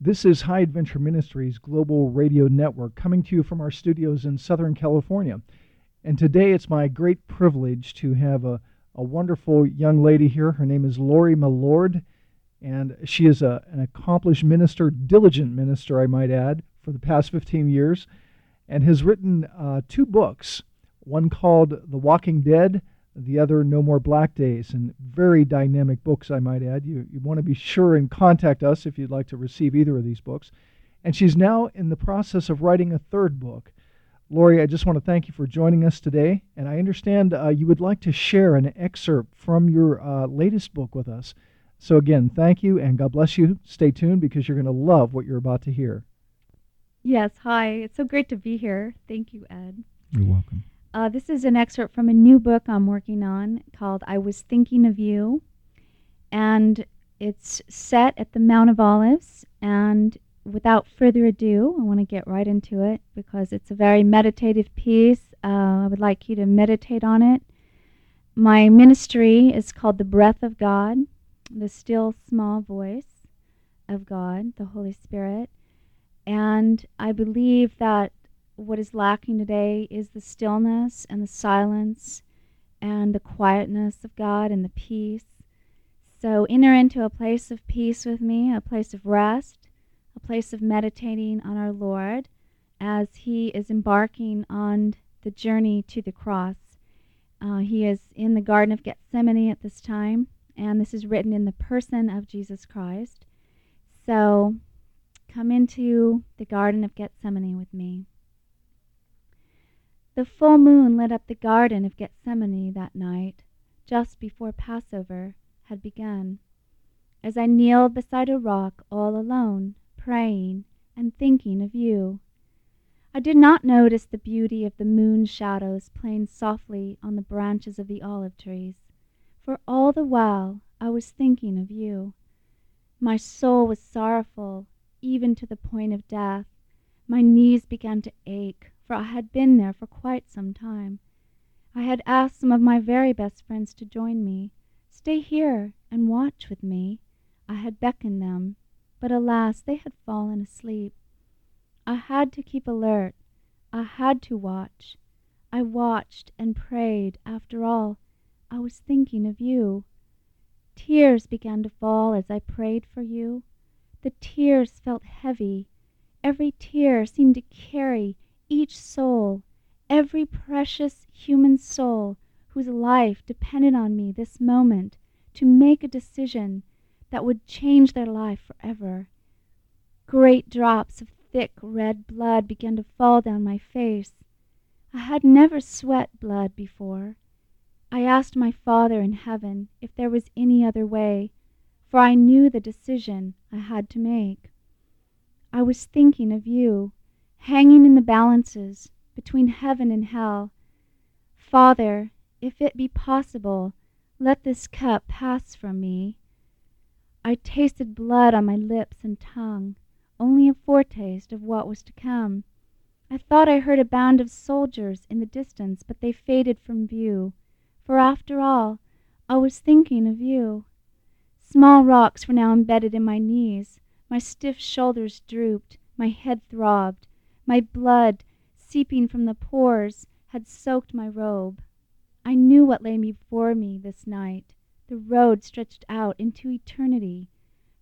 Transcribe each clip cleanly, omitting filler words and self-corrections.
This is High Adventure Ministries Global Radio Network, coming to you from our studios in Southern California. And today it's my great privilege to have a wonderful young lady here. Her name is Lori Mallord, and she is an accomplished minister, diligent minister, I might add, for the past 15 years, and has written two books, one called The Walking Dead, the other No More Black Days, and very dynamic books, I might add. You want to be sure and contact us if you'd like to receive either of these books. And she's now in the process of writing a third book. Lori, I just want to thank you for joining us today, and I understand you would like to share an excerpt from your latest book with us. So again, thank you, and God bless you. Stay tuned, because you're going to love what you're about to hear. Yes, hi. It's so great to be here. Thank you, Ed. You're welcome. This is an excerpt from a new book I'm working on called I Was Thinking of You, and it's set at the Mount of Olives. And without further ado, I want to get right into it because it's a very meditative piece. I would like you to meditate on it. My ministry is called The Breath of God, the still small voice of God, the Holy Spirit, and I believe that what is lacking today is the stillness and the silence and the quietness of God and the peace. So enter into a place of peace with me, a place of rest, a place of meditating on our Lord as He is embarking on the journey to the cross. He is in the Garden of Gethsemane at this time, and this is written in the person of Jesus Christ. So come into the Garden of Gethsemane with me. The full moon lit up the Garden of Gethsemane that night, just before Passover had begun. As I kneeled beside a rock all alone, praying and thinking of you, I did not notice the beauty of the moon's shadows playing softly on the branches of the olive trees, for all the while I was thinking of you. My soul was sorrowful, even to the point of death. My knees began to ache, for I had been there for quite some time. I had asked some of my very best friends to join me. Stay here and watch with me. I had beckoned them, but alas, they had fallen asleep. I had to keep alert. I had to watch. I watched and prayed. After all, I was thinking of you. Tears began to fall as I prayed for you. The tears felt heavy. Every tear seemed to carry each soul, every precious human soul whose life depended on me this moment to make a decision that would change their life forever. Great drops of thick red blood began to fall down my face. I had never sweat blood before. I asked my Father in heaven if there was any other way, for I knew the decision I had to make. I was thinking of you, hanging in the balances between heaven and hell. Father, if it be possible, let this cup pass from me. I tasted blood on my lips and tongue, only a foretaste of what was to come. I thought I heard a band of soldiers in the distance, but they faded from view, for after all, I was thinking of you. Small rocks were now embedded in my knees. My stiff shoulders drooped, my head throbbed. My blood, seeping from the pores, had soaked my robe. I knew what lay before me this night. The road stretched out into eternity,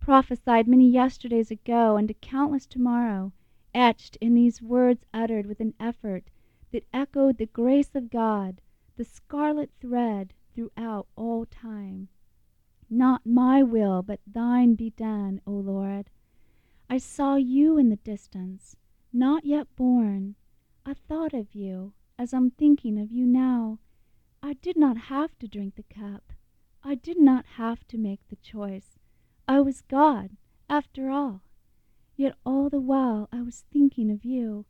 prophesied many yesterdays ago and a countless tomorrow, etched in these words uttered with an effort that echoed the grace of God, the scarlet thread throughout all time. Not my will, but thine be done, O Lord. I saw you in the distance, not yet born. I thought of you as I'm thinking of you now. I did not have to drink the cup. I did not have to make the choice. I was God, after all. Yet all the while I was thinking of you.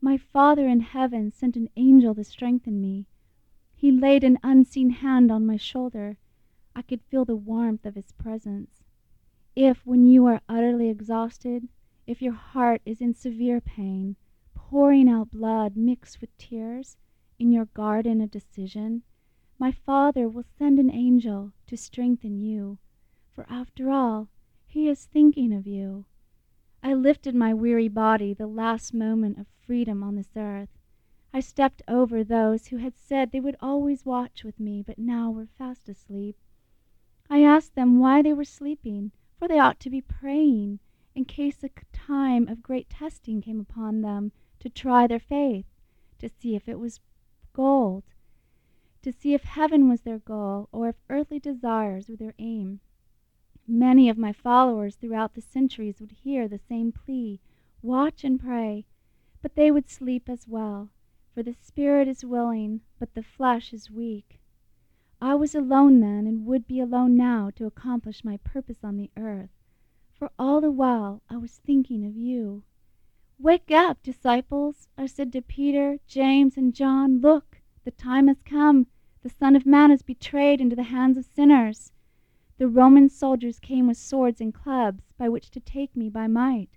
My Father in heaven sent an angel to strengthen me. He laid an unseen hand on my shoulder. I could feel the warmth of his presence. If, when you are utterly exhausted, if your heart is in severe pain, pouring out blood mixed with tears in your garden of decision, my Father will send an angel to strengthen you, for after all, he is thinking of you. I lifted my weary body the last moment of freedom on this earth. I stepped over those who had said they would always watch with me, but now were fast asleep. I asked them why they were sleeping, for they ought to be praying, in case a time of great testing came upon them to try their faith, to see if it was gold, to see if heaven was their goal, or if earthly desires were their aim. Many of my followers throughout the centuries would hear the same plea, watch and pray, but they would sleep as well, for the spirit is willing, but the flesh is weak. I was alone then and would be alone now to accomplish my purpose on the earth, for all the while I was thinking of you. Wake up, disciples, I said to Peter, James, and John. Look, the time has come. The Son of Man is betrayed into the hands of sinners. The Roman soldiers came with swords and clubs by which to take me by might.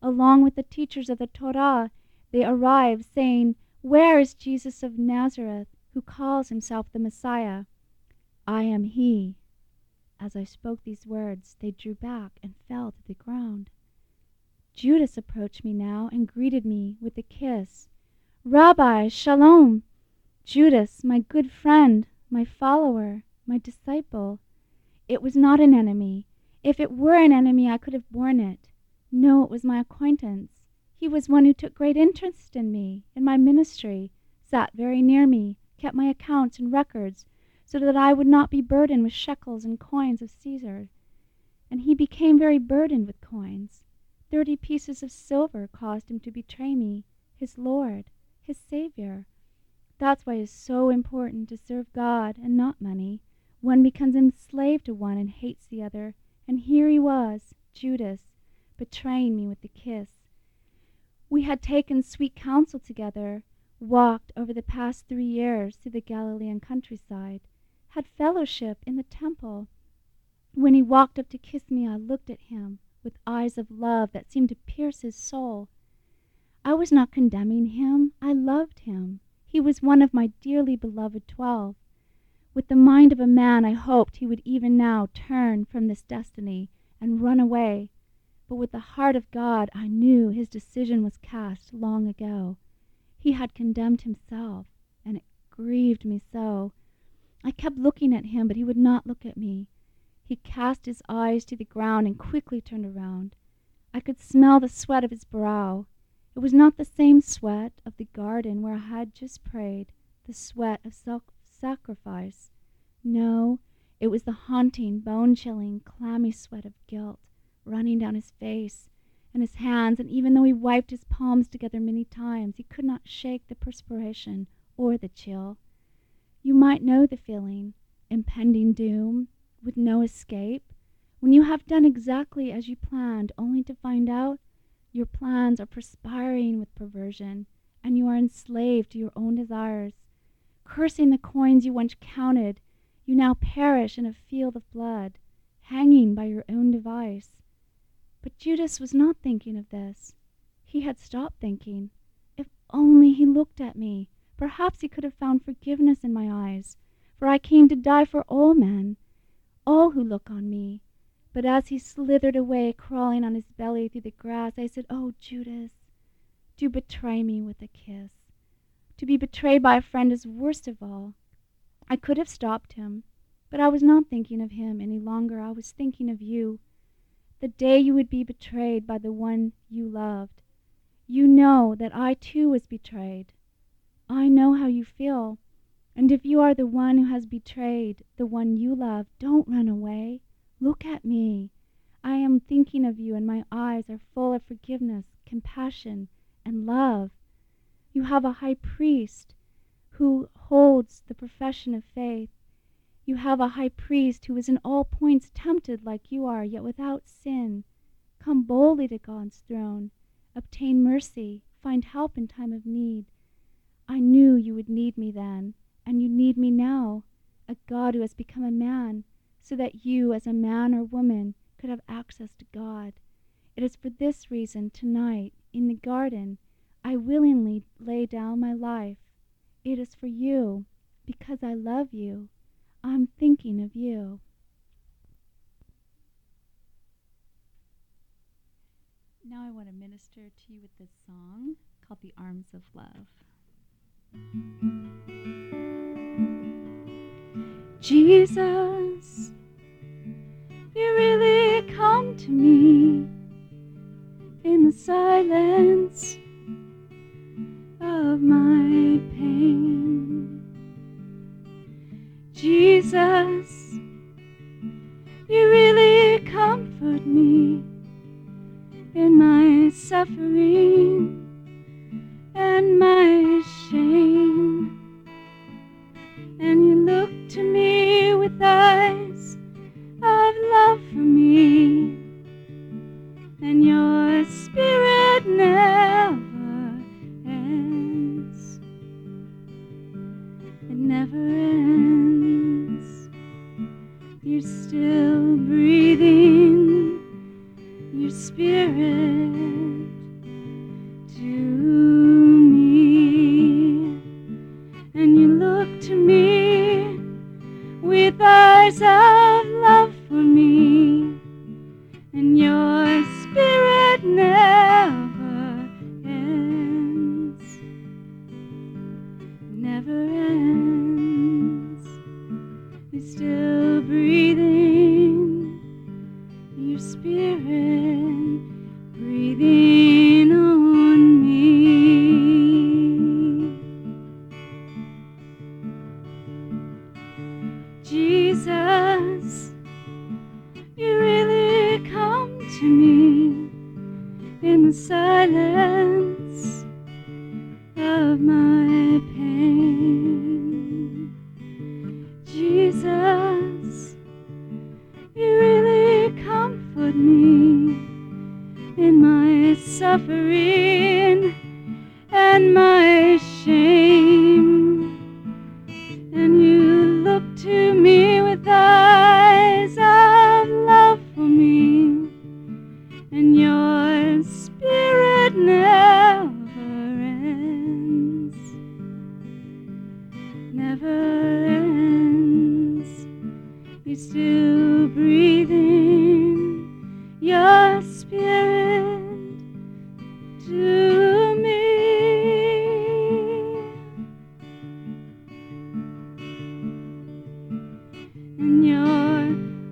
Along with the teachers of the Torah, they arrived, saying, Where is Jesus of Nazareth, who calls himself the Messiah? I am he. As I spoke these words, they drew back and fell to the ground. Judas approached me now and greeted me with a kiss. Rabbi, shalom. Judas, my good friend, my follower, my disciple. It was not an enemy. If it were an enemy, I could have borne it. No, it was my acquaintance. He was one who took great interest in me, in my ministry, sat very near me, kept my accounts and records, so that I would not be burdened with shekels and coins of Caesar. And he became very burdened with coins. 30 pieces of silver caused him to betray me, his Lord, his Savior. That's why it's so important to serve God and not money. One becomes enslaved to one and hates the other. And here he was, Judas, betraying me with the kiss. We had taken sweet counsel together, walked over the past 3 years through the Galilean countryside, had fellowship in the temple. When he walked up to kiss me, I looked at him with eyes of love that seemed to pierce his soul. I was not condemning him. I loved him. He was one of my dearly beloved 12. With the mind of a man, I hoped he would even now turn from this destiny and run away. But with the heart of God, I knew his decision was cast long ago. He had condemned himself, and it grieved me so. I kept looking at him, but he would not look at me. He cast his eyes to the ground and quickly turned around. I could smell the sweat of his brow. It was not the same sweat of the garden where I had just prayed, the sweat of self-sacrifice. No, it was the haunting, bone-chilling, clammy sweat of guilt running down his face and his hands, and even though he wiped his palms together many times, he could not shake the perspiration or the chill. You might know the feeling, impending doom, with no escape, when you have done exactly as you planned, only to find out your plans are perspiring with perversion, and you are enslaved to your own desires. Cursing the coins you once counted, you now perish in a field of blood, hanging by your own device. But Judas was not thinking of this. He had stopped thinking. If only he looked at me, perhaps he could have found forgiveness in my eyes, for I came to die for all men, all who look on me. But as he slithered away, crawling on his belly through the grass, I said, Oh, Judas, do betray me with a kiss. To be betrayed by a friend is worst of all. I could have stopped him, but I was not thinking of him any longer. I was thinking of you. The day you would be betrayed by the one you loved. You know that I too was betrayed. I know how you feel, and if you are the one who has betrayed the one you love, don't run away. Look at me. I am thinking of you, and my eyes are full of forgiveness, compassion, and love. You have a high priest who holds the profession of faith. You have a high priest who is in all points tempted like you are, yet without sin. Come boldly to God's throne. Obtain mercy. Find help in time of need. I knew you would need me then, and you need me now, a God who has become a man, so that you as a man or woman could have access to God. It is for this reason tonight, in the garden, I willingly lay down my life. It is for you, because I love you. I'm thinking of you. Now I want to minister to you with this song called The Arms of Love. Jesus, you really come to me in the silence of my pain. Jesus, you really comfort me in my suffering and my shame. And you look to me with eyes of love for me, and your spirit never ends. It never ends. You're still breathing your spirit to me, and you look to me with eyes of love for me, and your spirit never ends. Never ends. You're still breathing your spirit, breathing on me. Jesus, you really come to me in the silence of my pain. Jesus, you really comfort me in my suffering and my shame, and you look to me with eyes of love for me, and your spirit never ends. Never ends. You're still breathing your spirit to me, and your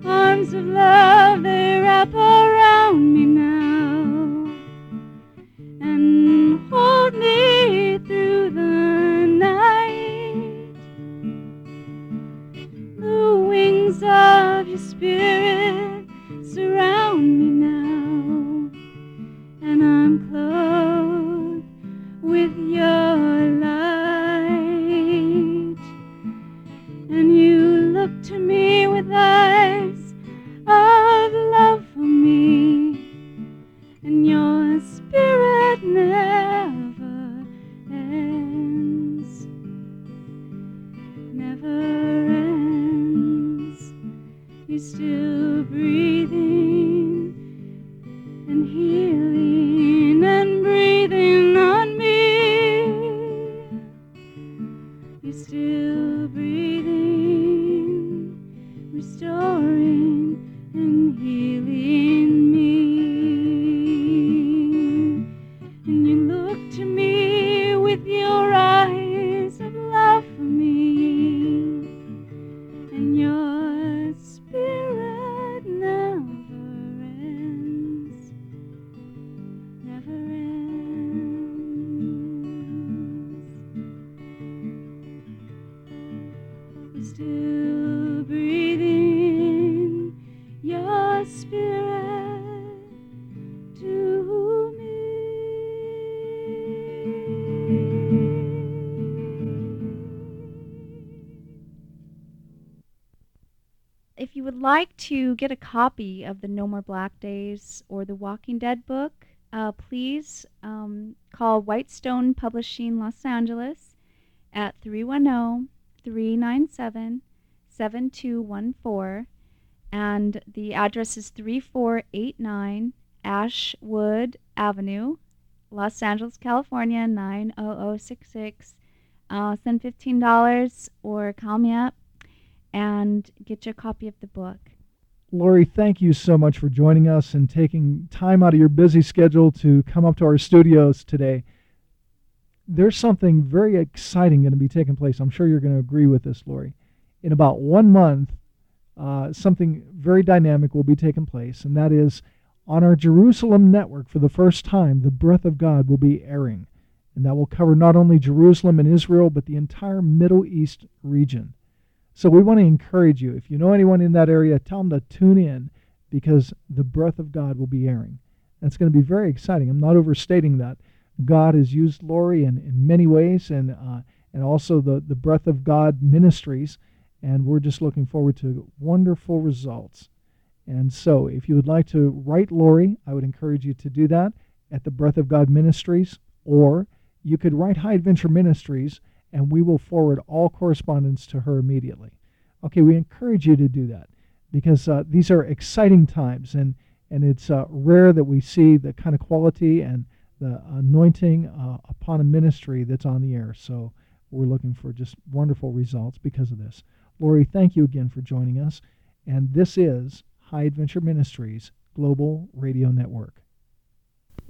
arms of love, they wrap around me now and hold me through the night. The wings of your spirit surround me now, and I'm close with your light, and you look to me with eyes of love for me, and your spirit never ends. Never ends. You're still breathing and healing and breathing on me. You're still breathing, restoring and healing me. And you look to me with your eyes of love for me, and your spirit never ends. Never ends. Still breathing your spirit to me. If you would like to get a copy of the No More Black Days or the Walking Dead book, please call Whitestone Publishing Los Angeles at 310-397-7214, and the address is 3489 Ashwood Avenue, Los Angeles, California, 90066. Send $15 or call me up and get your copy of the book. Lori, thank you so much for joining us and taking time out of your busy schedule to come up to our studios today. There's something very exciting going to be taking place. I'm sure you're going to agree with this, Lori. In about 1 month, something very dynamic will be taking place, and that is on our Jerusalem network for the first time, the Breath of God will be airing. And that will cover not only Jerusalem and Israel, but the entire Middle East region. So we want to encourage you. If you know anyone in that area, tell them to tune in because the Breath of God will be airing. That's going to be very exciting. I'm not overstating that. God has used Lori in many ways and also the Breath of God Ministries. And we're just looking forward to wonderful results. And so if you would like to write Lori, I would encourage you to do that at the Breath of God Ministries. Or you could write High Adventure Ministries and we will forward all correspondence to her immediately. Okay, we encourage you to do that because these are exciting times and it's rare that we see the kind of quality and the anointing upon a ministry that's on the air. So we're looking for just wonderful results because of this. Lori, thank you again for joining us. And this is High Adventure Ministries Global Radio Network.